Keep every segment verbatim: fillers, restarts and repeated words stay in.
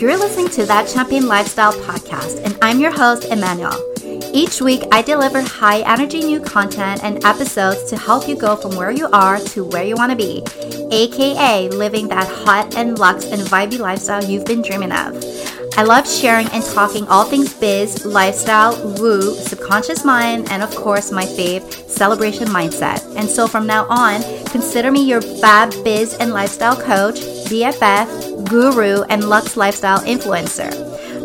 You're listening to That Champion Lifestyle Podcast, and I'm your host, Emmanuel. Each week, I deliver high-energy new content and episodes to help you go from where you are to where you want to be, aka living that hot and luxe and vibey lifestyle you've been dreaming of. I love sharing and talking all things biz, lifestyle, woo, subconscious mind, and of course my fave, celebration mindset. And so from now on, consider me your fab biz and lifestyle coach, B F F, guru, and luxe lifestyle influencer.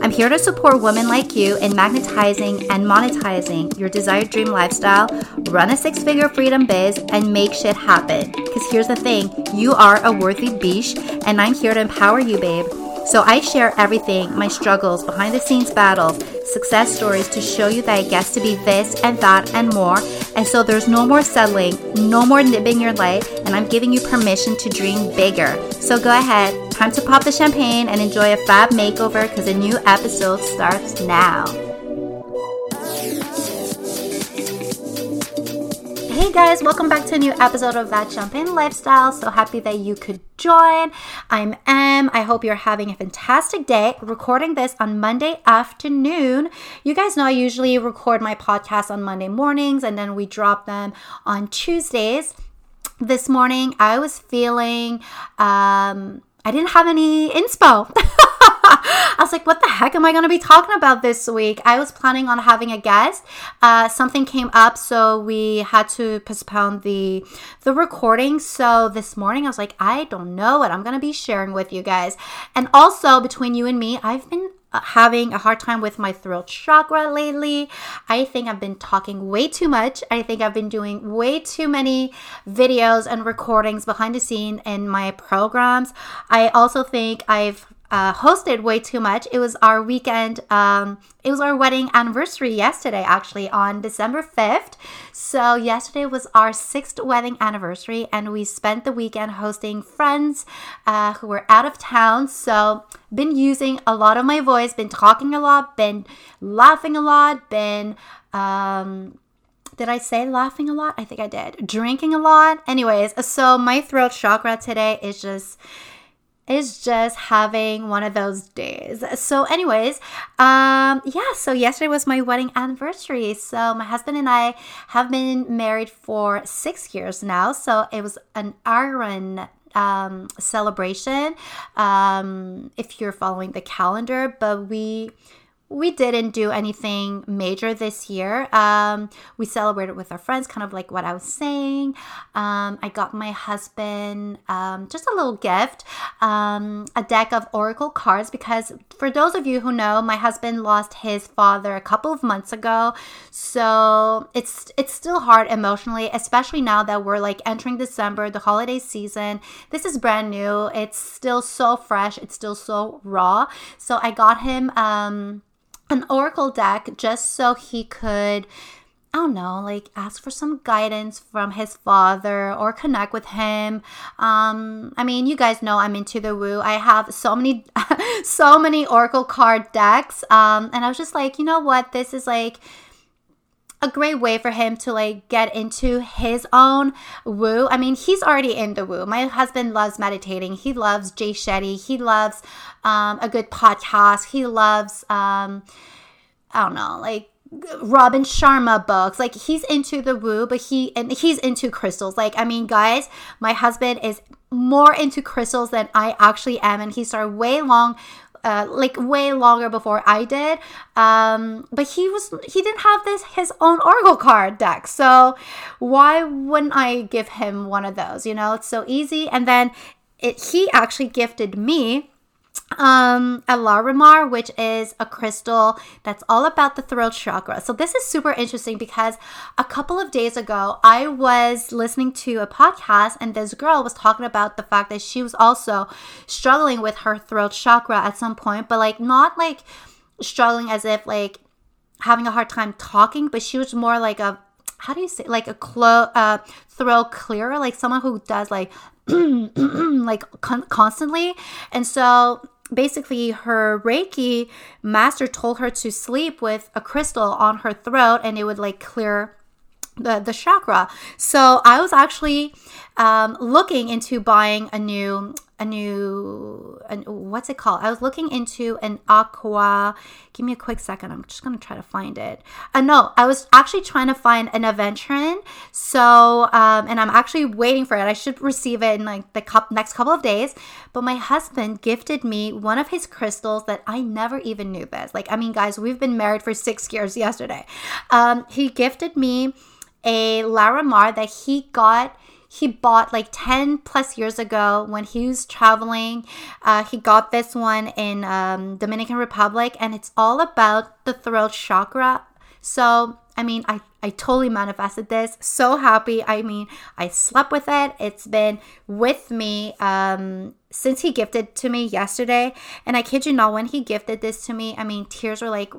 I'm here to support women like you in magnetizing and monetizing your desired dream lifestyle, run a six-figure freedom biz, and make shit happen. Because here's the thing, you are a worthy biche, and I'm here to empower you, babe. So I share everything, my struggles, behind-the-scenes battles, success stories to show you that it gets to be this and that and more. And so there's no more settling, no more nibbling your life, and I'm giving you permission to dream bigger. So go ahead, time to pop the champagne and enjoy a fab makeover because a new episode starts now. Hey guys, welcome back to a new episode of That Champagne Lifestyle. So happy that you could join. I'm Em. I hope you're having a fantastic day. Recording this on Monday afternoon. You guys know I usually record my podcast on Monday mornings and then we drop them on Tuesdays. This morning I was feeling, um, I didn't have any inspo. I was like, what the heck am I going to be talking about this week? I was planning on having a guest. Uh, something came up, so we had to postpone the, the recording. So this morning, I was like, I don't know what I'm going to be sharing with you guys. And also, between you and me, I've been having a hard time with my throat chakra lately. I think I've been talking way too much. I think I've been doing way too many videos and recordings behind the scene in my programs. I also think I've Uh, hosted way too much. It was our weekend, um, it was our wedding anniversary yesterday, actually, on December fifth. So yesterday was our sixth wedding anniversary, and we spent the weekend hosting friends uh, who were out of town. So been using a lot of my voice, been talking a lot, been laughing a lot, been... Um, Did I say laughing a lot? I think I did. Drinking a lot. Anyways, so my throat chakra today is just... is just having one of those days. So anyways, um, yeah, so yesterday was my wedding anniversary. So my husband and I have been married for six years now. So it was an Iran um, celebration, um, if you're following the calendar, but we... We didn't do anything major this year. Um, we celebrated with our friends, kind of like what I was saying. Um, I got my husband um, just a little gift, um, a deck of oracle cards, because for those of you who know, my husband lost his father a couple of months ago. So it's it's still hard emotionally, especially now that we're like entering December, the holiday season. This is brand new. It's still so fresh. It's still so raw. So I got him... Um, an oracle deck just so he could, I don't know, like ask for some guidance from his father or connect with him. Um, I mean, you guys know I'm into the woo. I have so many, so many oracle card decks. Um, and I was just like, you know what? This is like a great way for him to like get into his own woo. I mean, he's already in the woo. My husband loves meditating. He loves Jay Shetty. He loves um, a good podcast. He loves, um, I don't know, like Robin Sharma books. Like he's into the woo, but he, and he's into crystals. Like, I mean, guys, my husband is more into crystals than I actually am. And he started way long Uh, like way longer before I did, um, but he was he didn't have this his own oracle card deck, so why wouldn't I give him one of those? You know, it's so easy. And then it, he actually gifted me um, a Larimar, which is a crystal that's all about the throat chakra. So this is super interesting because a couple of days ago I was listening to a podcast and this girl was talking about the fact that she was also struggling with her throat chakra at some point, but like not like struggling as if like having a hard time talking, but she was more like a, how do you say, like a clo- uh, throat clearer, like someone who does like like con- constantly. And so basically her Reiki master told her to sleep with a crystal on her throat and it would like clear the, the chakra. So I was actually um, looking into buying a new a new, a, what's it called? I was looking into an aqua. Give me a quick second. I'm just going to try to find it. Uh, no, I was actually trying to find an event trend. So, um, and I'm actually waiting for it. I should receive it in like the co- next couple of days. But my husband gifted me one of his crystals that I never even knew this. Like, I mean, guys, we've been married for six years yesterday. Um, he gifted me a Larimar that he got He bought like ten plus years ago when he was traveling. Uh, he got this one in um, Dominican Republic, and it's all about the throat chakra. So, I mean, I, I totally manifested this. So happy. I mean, I slept with it. It's been with me um, since he gifted it to me yesterday. And I kid you not, when he gifted this to me, I mean, tears were like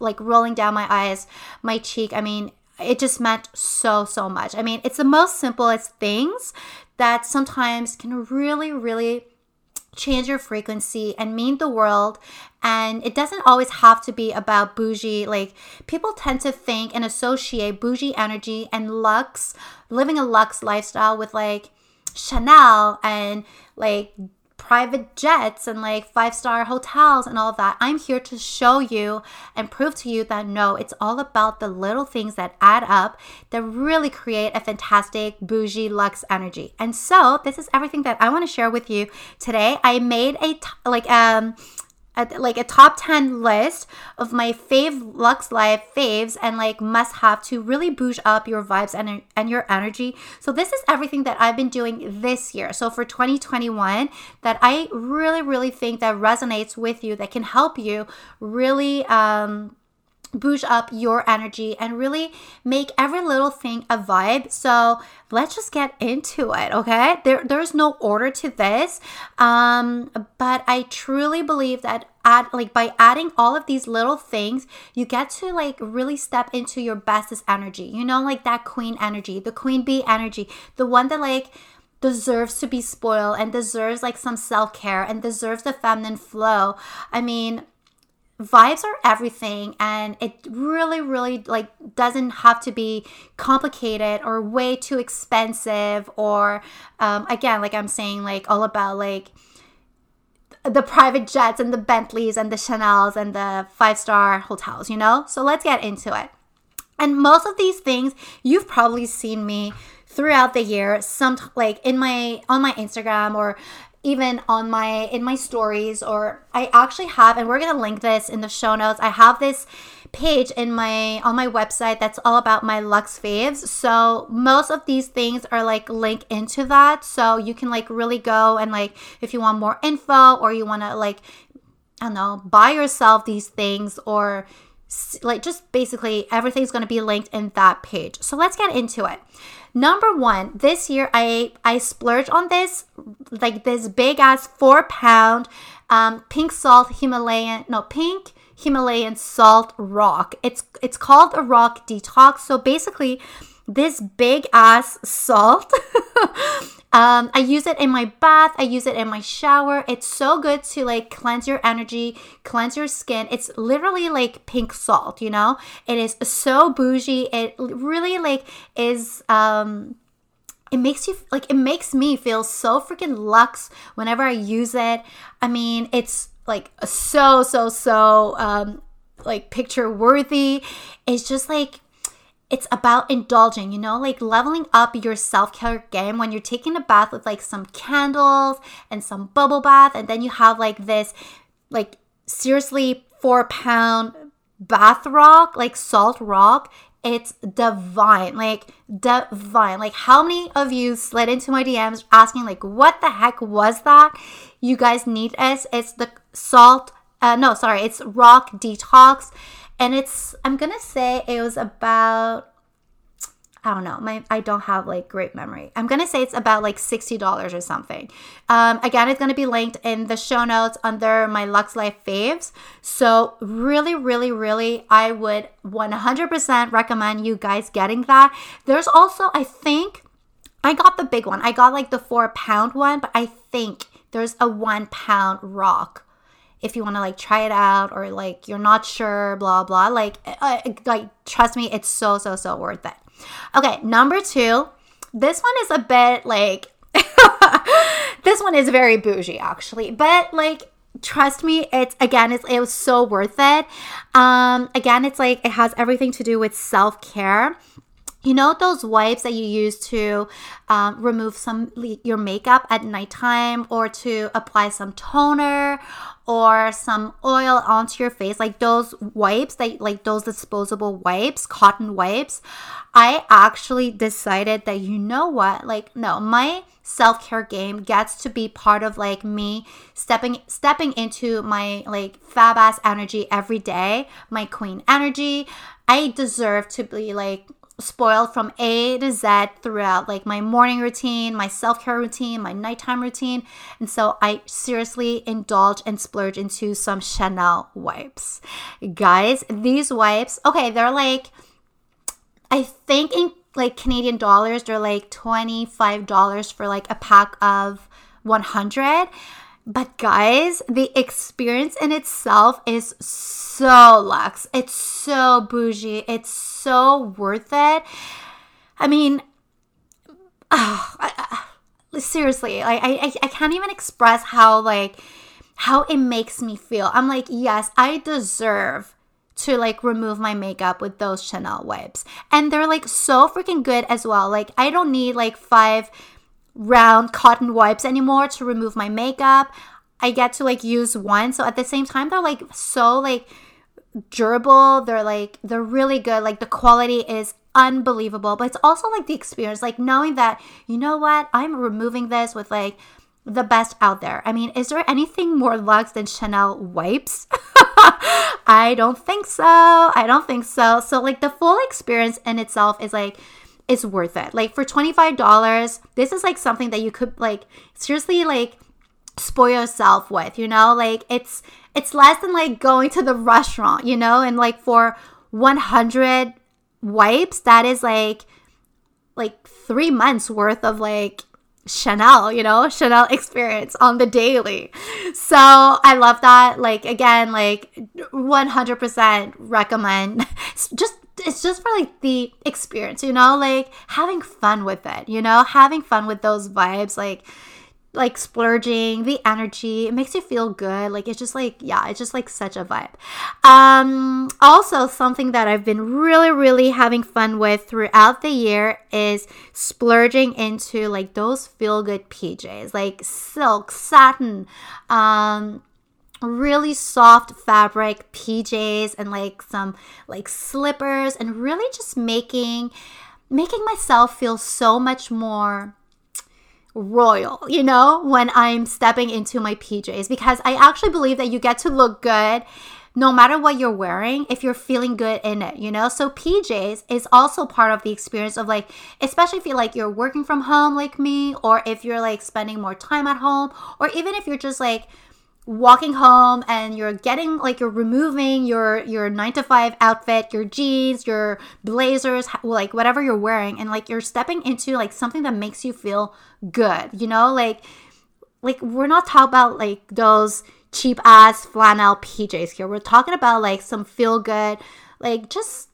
like rolling down my eyes, my cheek. I mean, it just meant so, so much. I mean, it's the most simplest things that sometimes can really, really change your frequency and mean the world. And it doesn't always have to be about bougie. Like, people tend to think and associate bougie energy and luxe, living a luxe lifestyle with like Chanel and like private jets and like five-star hotels and all that. I'm here to show you and prove to you that no, it's all about the little things that add up that really create a fantastic bougie luxe energy. And so this is everything that I want to share with you today. I made a t- like um a, like a top ten list of my fave luxe life faves and like must have to really boost up your vibes and, and your energy. So this is everything that I've been doing this year. So for twenty twenty-one, that I really, really think that resonates with you, that can help you really, um, boost up your energy and really make every little thing a vibe. So let's just get into it, okay? There, there's no order to this, um, but I truly believe that add, like by adding all of these little things, you get to like really step into your bestest energy. You know, like that queen energy, the queen bee energy, the one that like deserves to be spoiled and deserves like some self-care and deserves the feminine flow. I mean, vibes are everything, and it really, really like doesn't have to be complicated or way too expensive or um, again, like I'm saying, like all about like the private jets and the Bentleys and the Chanels and the five-star hotels, you know? So let's get into it. And most of these things, you've probably seen me throughout the year, some like in my on my Instagram or even on my in my stories, or I actually have, and we're gonna link this in the show notes. I have this page in my on my website that's all about my luxe faves. So most of these things are like linked into that. So you can like really go and like if you want more info or you wanna like I don't know, buy yourself these things or like just basically everything's gonna be linked in that page. So let's get into it. Number one, this year I, I splurged on this, like this big ass four pound um, pink salt Himalayan, no, pink Himalayan salt rock. It's it's called a rock detox. So basically this big ass salt, um, I use it in my bath. I use it in my shower. It's so good to like cleanse your energy, cleanse your skin. It's literally like pink salt, you know, it is so bougie. It really like is, um, it makes you like, it makes me feel so freaking luxe whenever I use it. I mean, it's like so, so, so, um, like picture worthy. It's just like, it's about indulging, you know, like leveling up your self-care game when you're taking a bath with like some candles and some bubble bath. And then you have like this, like seriously four pound bath rock, like salt rock. It's divine, like divine. Like how many of you slid into my D Ms asking like, what the heck was that? You guys need us. It's the salt, uh, no, sorry, it's rock detox. And it's, I'm going to say it was about, I don't know, my I don't have like great memory. I'm going to say it's about like sixty dollars or something. Um, again, it's going to be linked in the show notes under my Lux Life faves. So really, really, really, I would one hundred percent recommend you guys getting that. There's also, I think, I got the big one. I got like the four pound one, but I think there's a one pound rock. If you want to like try it out or like you're not sure, blah, blah, like, uh, like trust me, it's so, so, so worth it. Okay. Number two, this one is a bit like, This one is very bougie, actually. But, like, trust me, it's, again, it's, it was so worth it. Um, again, it's like, it has everything to do with self-care. You know those wipes that you use to um, remove some your makeup at nighttime, or to apply some toner or some oil onto your face? Like those wipes, that, like those disposable wipes, cotton wipes. I actually decided that, you know what, like no, my self-care game gets to be part of like me stepping stepping into my like fab ass energy every day, my queen energy. I deserve to be like spoiled from A to Z throughout like my morning routine, my self-care routine, my nighttime routine. And so I seriously indulge and splurge into some Chanel wipes. Guys, these wipes, okay, they're like, I think in like Canadian dollars, they're like twenty-five dollars for like a pack of one hundred. But guys, the experience in itself is so luxe. It's so bougie. It's so worth it. I mean, oh, I, I, seriously, I, I I can't even express how like how it makes me feel. I'm like, yes, I deserve to like remove my makeup with those Chanel wipes, and they're like so freaking good as well. Like I don't need like five round cotton wipes anymore to remove my makeup. I get to like use one. So at the same time, they're like so like durable. They're like, they're really good. Like the quality is unbelievable, but it's also like the experience, like knowing that, you know what, I'm removing this with like the best out there. I mean, is there anything more luxe than Chanel wipes? I don't think so. I don't think so. So like the full experience in itself is like, it's worth it. Like for twenty-five dollars, this is like something that you could like seriously like spoil yourself with, you know? Like it's it's less than like going to the restaurant, you know? And like for one hundred wipes, that is like like three months worth of like Chanel, you know, Chanel experience on the daily. So I love that. Like again, like one hundred percent recommend. Just it's just for like the experience, you know, like having fun with it, you know, having fun with those vibes, like, like splurging, the energy, it makes you feel good. Like, it's just like, yeah, it's just like such a vibe. Um, also something that I've been really, really having fun with throughout the year is splurging into like those feel good P Js, like silk, satin, um, really soft fabric P Js, and like some like slippers, and really just making making myself feel so much more royal, you know, when I'm stepping into my P Js, because I actually believe that you get to look good no matter what you're wearing if you're feeling good in it, you know? So P Js is also part of the experience of like, especially if you like you're working from home like me, or if you're like spending more time at home, or even if you're just like walking home and you're getting like you're removing your your nine to five outfit, your jeans, your blazers, like whatever you're wearing, and like you're stepping into like something that makes you feel good, you know? Like like we're not talking about like those cheap ass flannel P Js here. We're talking about like some feel good, like just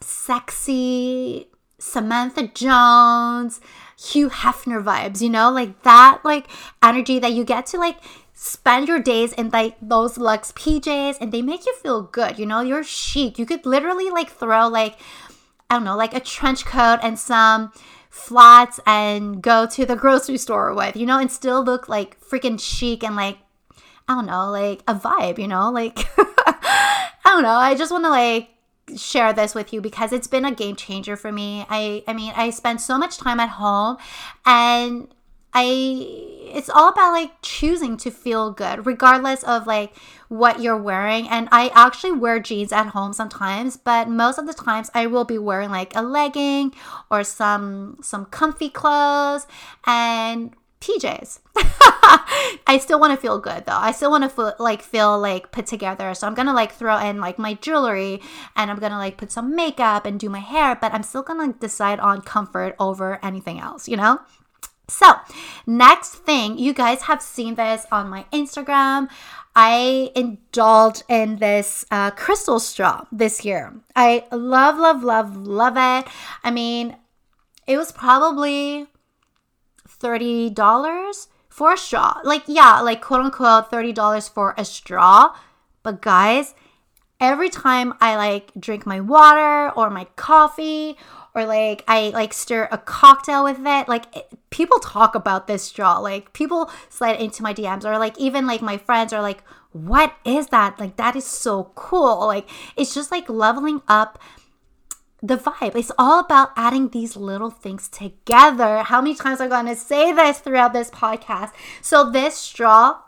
sexy Samantha Jones, Hugh Hefner vibes, you know? Like that like energy that you get to like spend your days in like those luxe P Js, and they make you feel good, you know? You're chic. You could literally like throw like, I don't know, like a trench coat and some flats and go to the grocery store with, you know, and still look like freaking chic and like, I don't know, like a vibe, you know? Like, I don't know. I just want to like share this with you because it's been a game changer for me. I, I mean, I spend so much time at home, and I, it's all about like choosing to feel good regardless of like what you're wearing. And I actually wear jeans at home sometimes, but most of the times I will be wearing like a legging or some, some comfy clothes and P Js. I still want to feel good though. I still want to feel like, feel like put together. So I'm going to like throw in like my jewelry, and I'm going to like put some makeup and do my hair, but I'm still going to like decide on comfort over anything else, you know? So next thing, you guys have seen this on my Instagram. I indulged in this uh, crystal straw this year. I love, love, love, love it. I mean, it was probably thirty dollars for a straw. Like, yeah, like quote unquote thirty dollars for a straw. But guys, every time I like drink my water or my coffee or like I like stir a cocktail with it, like it, people talk about this straw. Like people slide into my D Ms or like even like my friends are like, what is that? Like that is so cool. Like it's just like leveling up the vibe. It's all about adding these little things together. How many times I'm going to say this throughout this podcast? So this straw,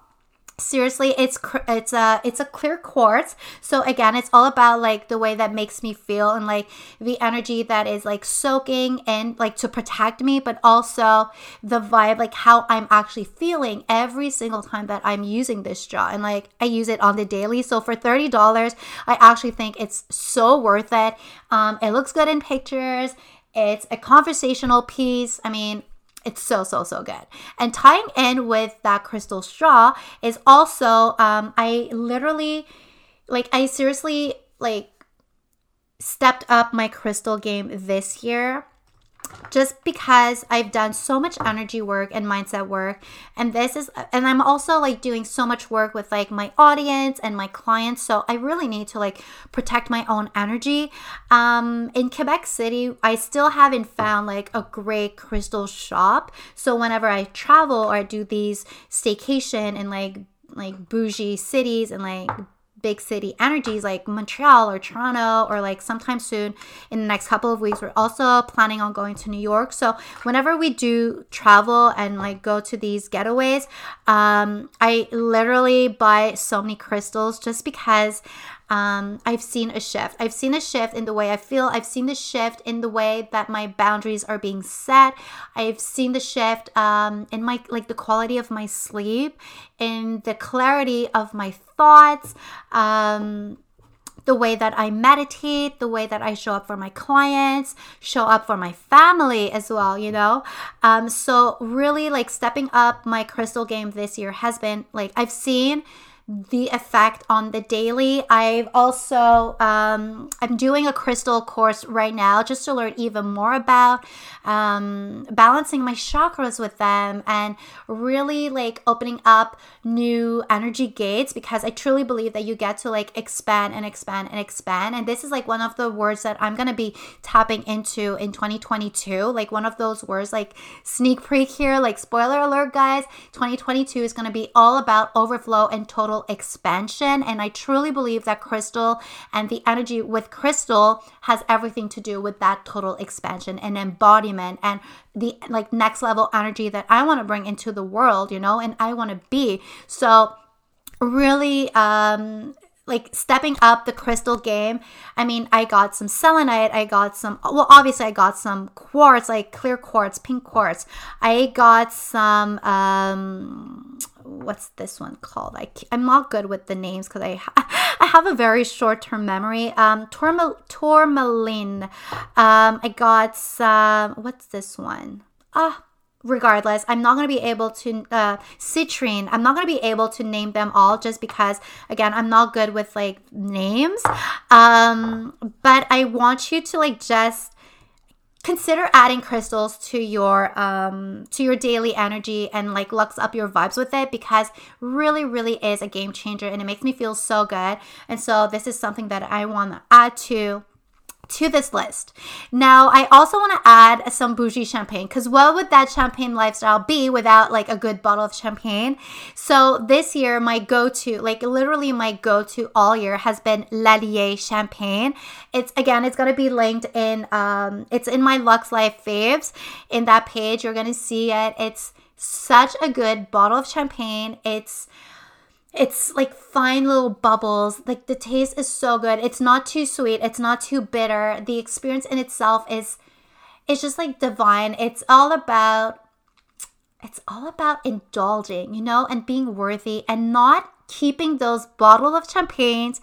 seriously, it's it's a it's a clear quartz. So again, it's all about like the way that makes me feel and like the energy that is like soaking in like to protect me, but also the vibe, like how I'm actually feeling every single time that I'm using this straw. And like I use it on the daily. So for thirty dollars, I actually think it's so worth it. Um, it looks good in pictures. It's a conversational piece. I mean, it's so, so, so good. And tying in with that crystal straw is also, um, I literally, like, I seriously, like, stepped up my crystal game this year just because I've done so much energy work and mindset work. And this is, and I'm also, like, doing so much work with, like, my audience and my clients. So I really need to, like, protect my own energy. Um, in Quebec City, I still haven't found, like, a great crystal shop. So whenever I travel or I do these staycation in, like, like, bougie cities and, like, big city energies like Montreal or Toronto or like sometime soon in the next couple of weeks, we're also planning on going to New York. So whenever we do travel and like go to these getaways, um, I literally buy so many crystals just because um, I've seen a shift. I've seen a shift in the way I feel. I've seen the shift in the way that my boundaries are being set. I've seen the shift um, in my like the quality of my sleep, in the clarity of my thoughts, um, the way that I meditate, the way that I show up for my clients, show up for my family as well, you know? Um, so really like stepping up my crystal game this year has been like, I've seen the effect on the daily. I've also, um, I'm doing a crystal course right now just to learn even more about um, balancing my chakras with them and really like opening up new energy gates, because I truly believe that you get to like expand and expand and expand. And this is like one of the words that I'm going to be tapping into in twenty twenty-two. Like one of those words, like sneak peek here, like spoiler alert guys, twenty twenty-two is going to be all about overflow and total expansion. And I truly believe that crystal and the energy with crystal has everything to do with that total expansion and embodiment and the like next level energy that I want to bring into the world, you know, and I want to be. So really, um, like stepping up the crystal game. I mean, I got some selenite, I got some, well, obviously I got some quartz, like clear quartz, pink quartz. I got some, um, what's this one called? I, I'm not good with the names because I ha- I have a very short-term memory. Um, tourmal- tourmaline. Um, I got some, what's this one? Ah, regardless, I'm not going to be able to, uh, citrine. I'm not going to be able to name them all just because, again, I'm not good with like names. Um, but I want you to like just consider adding crystals to your um to your daily energy and like lux up your vibes with it, because really really is a game changer and it makes me feel so good. And so this is something that I want to add to to this list. Now, I also want to add some bougie champagne, because what would that champagne lifestyle be without like a good bottle of champagne? So this year, my go-to, like literally my go-to all year has been Lallier champagne. It's again, it's going to be linked in, um, it's in my Lux Life Faves. In that page, you're going to see it. It's such a good bottle of champagne. It's It's like fine little bubbles. Like the taste is so good. It's not too sweet. It's not too bitter. The experience in itself is, it's just like divine. It's all about, it's all about indulging, you know, and being worthy and not keeping those bottle of champagnes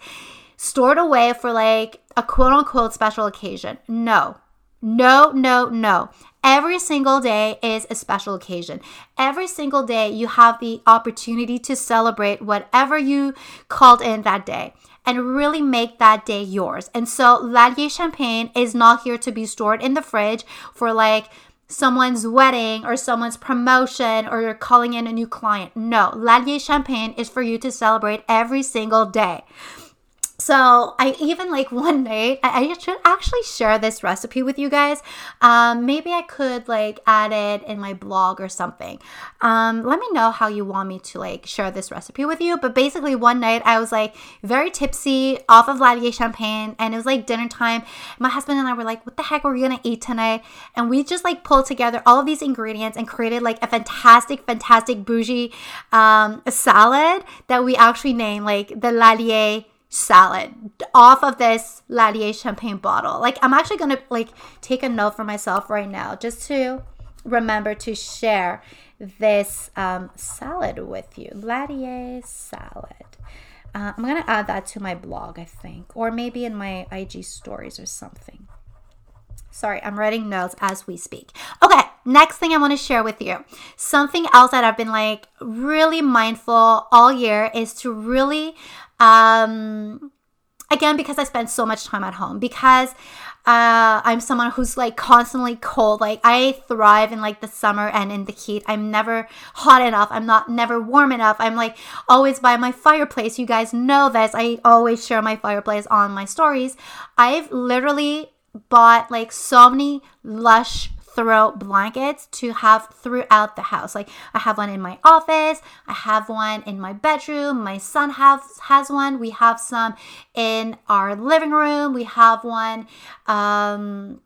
stored away for like a quote unquote special occasion. No, no, no, no. Every single day is a special occasion. Every single day you have the opportunity to celebrate whatever you called in that day and really make that day yours. And so Lallier champagne is not here to be stored in the fridge for like someone's wedding or someone's promotion or you're calling in a new client. No, Lallier champagne is for you to celebrate every single day. So I even like one night, I, I should actually share this recipe with you guys. Um, maybe I could like add it in my blog or something. Um, let me know how you want me to like share this recipe with you. But basically one night I was like very tipsy off of Lallier champagne and it was like dinner time. My husband and I were like, what the heck are we going to eat tonight? And we just like pulled together all of these ingredients and created like a fantastic, fantastic bougie um, salad that we actually named like the Lallier salad off of this Lallier champagne bottle. Like I'm actually gonna like take a note for myself right now just to remember to share this um, salad with you. Lallier salad. Uh, I'm gonna add that to my blog, I think, or maybe in my I G stories or something. Sorry, I'm writing notes as we speak. Okay. Next thing I want to share with you, something else that I've been like really mindful all year is to really, um, again, because I spend so much time at home, because uh, I'm someone who's like constantly cold. Like I thrive in like the summer and in the heat. I'm never hot enough. I'm not never warm enough. I'm like always by my fireplace. You guys know this. I always share my fireplace on my stories. I've literally bought like so many Lush throw blankets to have throughout the house. Like I have one in my office, I have one in my bedroom, my son has has one, we have some in our living room, we have one um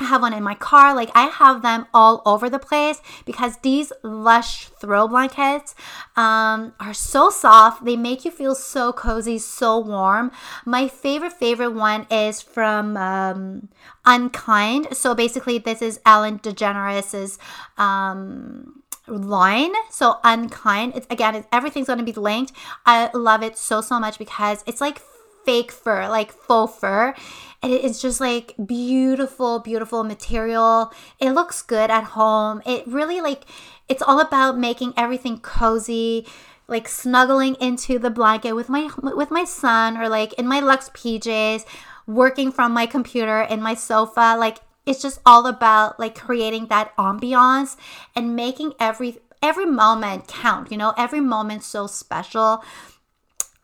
I have one in my car. Like I have them all over the place because these Lush throw blankets um, are so soft. They make you feel so cozy, so warm. My favorite, favorite one is from um, Unkind. So basically this is Ellen DeGeneres's um, line. So Unkind, it's, again, it's, everything's going to be linked. I love it so, so much because it's like fake fur, like faux fur. And it's just like beautiful, beautiful material. It looks good at home. It really like, it's all about making everything cozy, like snuggling into the blanket with my, with my son or like in my luxe P Js, working from my computer in my sofa. Like it's just all about like creating that ambiance and making every, every moment count, you know, every moment so special.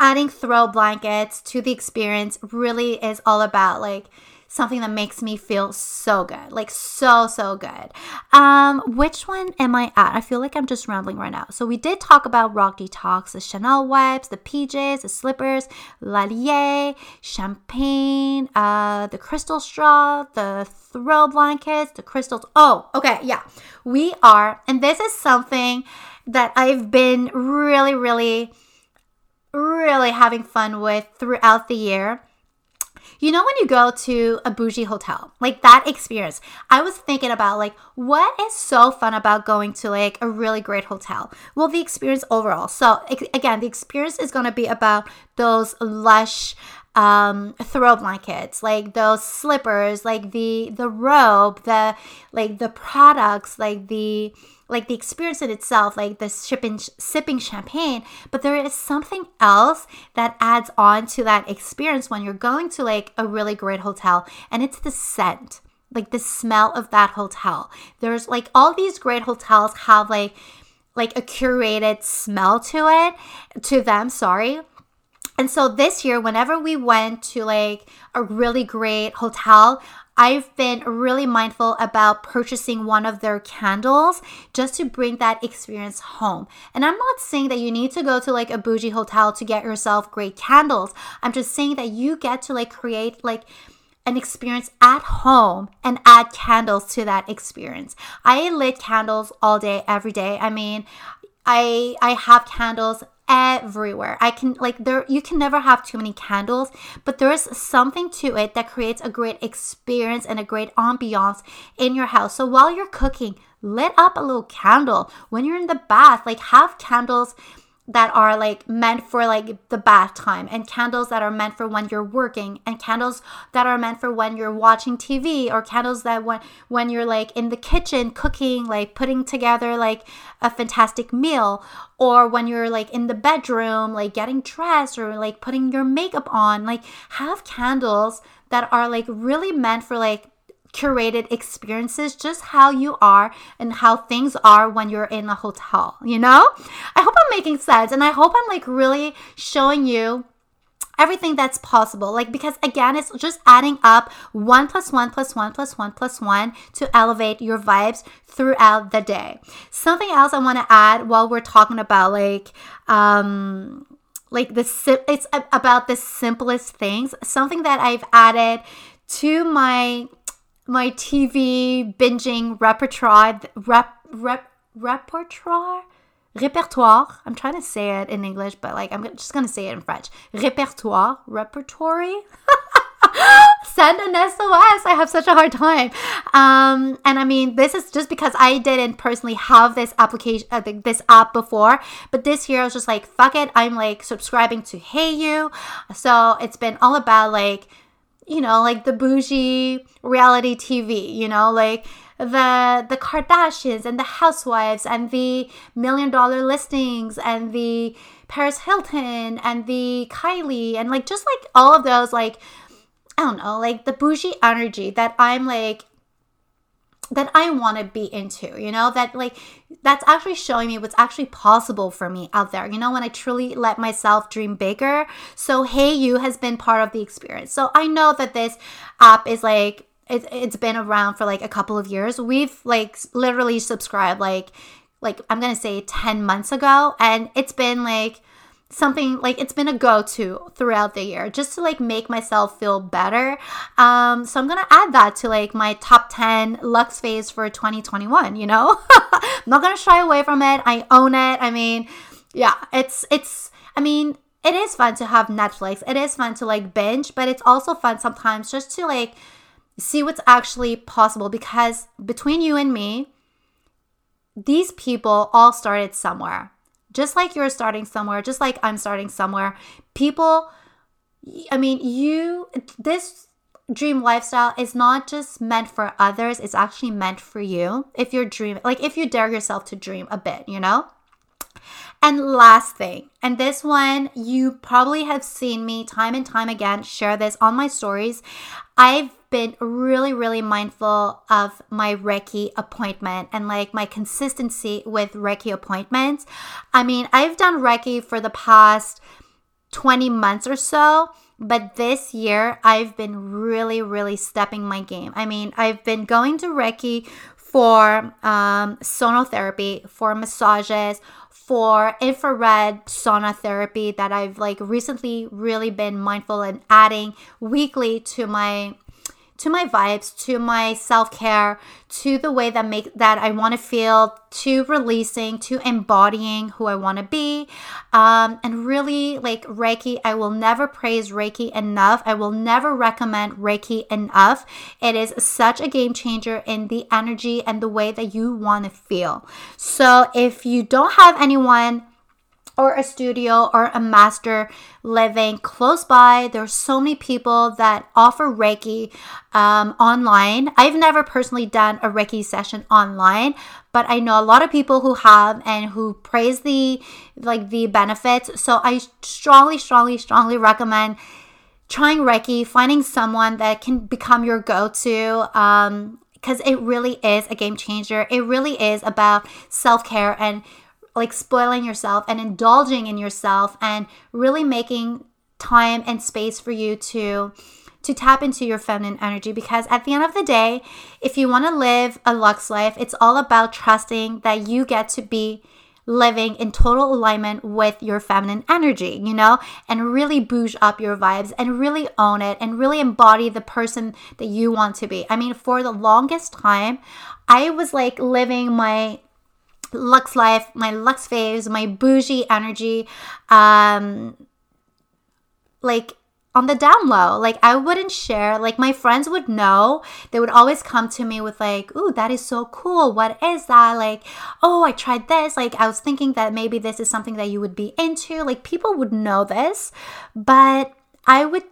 Adding throw blankets to the experience really is all about like something that makes me feel so good, like so, so good. Um, which one am I at? I feel like I'm just rambling right now. So we did talk about rock detox, the Chanel wipes, the P Js, the slippers, Lallier, champagne, uh, the crystal straw, the throw blankets, the crystals. Oh, okay. Yeah, we are. And this is something that I've been really, really really having fun with throughout the year. You know, when you go to a bougie hotel, like that experience, I was thinking about like, what is so fun about going to like a really great hotel? Well, the experience overall. So again, the experience is going to be about those Lush um, throw blankets, like those slippers, like the, the robe, the, like the products, like the, like the experience in itself, like the sipping, sipping champagne, but there is something else that adds on to that experience when you're going to like a really great hotel, and it's the scent, like the smell of that hotel. There's like all these great hotels have like, like a curated smell to it, to them, sorry. And so this year, whenever we went to like a really great hotel, I've been really mindful about purchasing one of their candles just to bring that experience home. And I'm not saying that you need to go to like a bougie hotel to get yourself great candles. I'm just saying that you get to like create like an experience at home and add candles to that experience. I lit candles all day, every day. I mean, I I have candles everywhere. I can like there you can never have too many candles, but there is something to it that creates a great experience and a great ambiance in your house. So while you're cooking, lit up a little candle. When you're in the bath, like have candles that are like meant for like the bath time, and candles that are meant for when you're working, and candles that are meant for when you're watching T V, or candles that when when you're like in the kitchen cooking, like putting together like a fantastic meal, or when you're like in the bedroom, like getting dressed or like putting your makeup on. Like have candles that are like really meant for like curated experiences, just how you are and how things are when you're in a hotel, you know? I hope I'm making sense, and I hope I'm like really showing you everything that's possible. Like, because again, it's just adding up one plus one plus one plus one plus one to elevate your vibes throughout the day. Something else I want to add while we're talking about like, um, like the, it's about the simplest things. Something that I've added to my, my T V binging repertoire, rep, rep, repertoire. Repertoire, I'm trying to say it in English, but like I'm just going to say it in French. Repertoire, repertory. Send an S O S. I have such a hard time. Um, and I mean, this is just because I didn't personally have this application, uh, this app before, but this year I was just like, fuck it. I'm like subscribing to Hey You. So it's been all about like, you know, like the bougie reality T V, you know, like the the Kardashians and the Housewives and the Million Dollar Listings and the Paris Hilton and the Kylie and like just like all of those, like, I don't know, like the bougie energy that I'm like, that I want to be into, you know, that like, that's actually showing me what's actually possible for me out there, you know, when I truly let myself dream bigger. So Hey You has been part of the experience. So I know that this app is like, It, it's been around for like a couple of years. We've like literally subscribed like, like I'm going to say ten months ago. And it's been like something like, it's been a go-to throughout the year just to like make myself feel better. Um, so I'm going to add that to like my top ten luxe phase for twenty twenty-one, you know, I'm not going to shy away from it. I own it. I mean, yeah, it's, it's, I mean, it is fun to have Netflix. It is fun to like binge, but it's also fun sometimes just to like, see what's actually possible, because between you and me, these people all started somewhere. Just like you're starting somewhere, just like I'm starting somewhere. People, I mean, you, this dream lifestyle is not just meant for others, it's actually meant for you. If you're dreaming, like if you dare yourself to dream a bit, you know? And last thing, and this one, you probably have seen me time and time again share this on my stories. I've been really, really mindful of my Reiki appointment and like my consistency with Reiki appointments. I mean, I've done Reiki for the past twenty months or so, but this year I've been really, really stepping my game. I mean, I've been going to Reiki for um, sonotherapy, for massages, for infrared sauna therapy that I've like recently really been mindful and adding weekly to my to my vibes, to my self-care, to the way that make that I want to feel, to releasing, to embodying who I want to be. Um, and really like Reiki, I will never praise Reiki enough. I will never recommend Reiki enough. It is such a game changer in the energy and the way that you want to feel. So if you don't have anyone or a studio or a master living close by, there's so many people that offer Reiki um, online. I've never personally done a Reiki session online, but I know a lot of people who have and who praise the like the benefits. So I strongly, strongly, strongly recommend trying Reiki, finding someone that can become your go-to. Um, because it really is a game changer. It really is about self-care and like spoiling yourself and indulging in yourself and really making time and space for you to to tap into your feminine energy. Because at the end of the day, if you want to live a luxe life, it's all about trusting that you get to be living in total alignment with your feminine energy, you know, and really bouge up your vibes and really own it and really embody the person that you want to be. I mean, for the longest time, I was like living my luxe life, my luxe faves, my bougie energy, um, like on the down low. Like I wouldn't share, like my friends would know, they would always come to me with like, ooh, that is so cool. What is that? Like, oh, I tried this. Like I was thinking that maybe this is something that you would be into. Like people would know this, but I would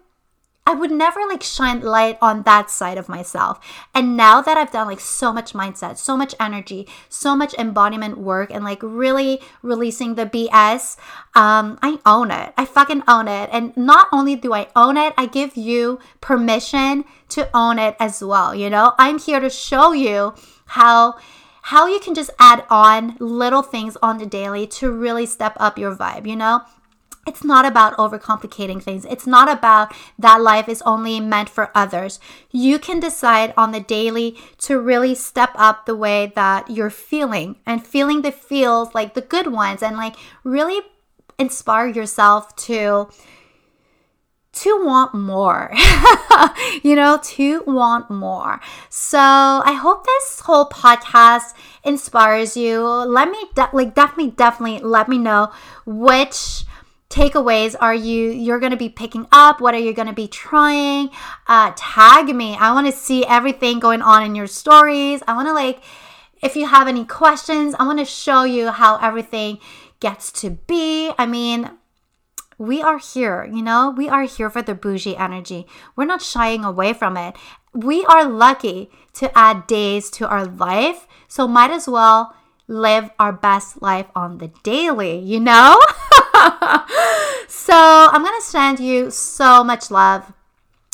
I would never like shine light on that side of myself. And now that I've done like so much mindset, so much energy, so much embodiment work and like really releasing the B S, um, I own it. I fucking own it. And not only do I own it, I give you permission to own it as well. You know, I'm here to show you how how you can just add on little things on the daily to really step up your vibe, you know? It's not about overcomplicating things. It's not about that life is only meant for others. You can decide on the daily to really step up the way that you're feeling and feeling the feels, like the good ones, and like really inspire yourself to to want more, you know, to want more. So I hope this whole podcast inspires you. Let me de- like definitely, definitely let me know which takeaways are you you're going to be picking up. What are you going to be trying? Uh, tag me. I want to see everything going on in your stories. I want to like, if you have any questions, I want to show you how everything gets to be. I mean, we are here, you know, we are here for the bougie energy. We're not shying away from it. We are lucky to add days to our life. So might as well live our best life on the daily, you know? So I'm going to send you so much love.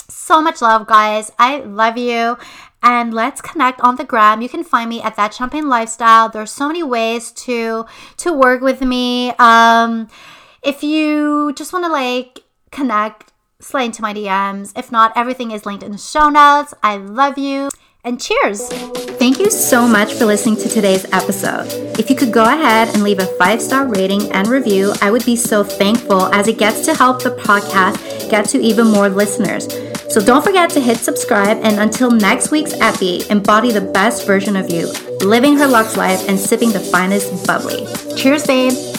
So much love, guys. I love you. And let's connect on the gram. You can find me at That Champagne Lifestyle. There's so many ways to to work with me. Um, if you just want to like connect, slide into my D Ms. If not, everything is linked in the show notes. I love you. And cheers. Thank you so much for listening to today's episode. If you could go ahead and leave a five-star rating and review, I would be so thankful as it gets to help the podcast get to even more listeners. So don't forget to hit subscribe, and until next week's epi, embody the best version of you, living her luxe life and sipping the finest bubbly. Cheers, babe.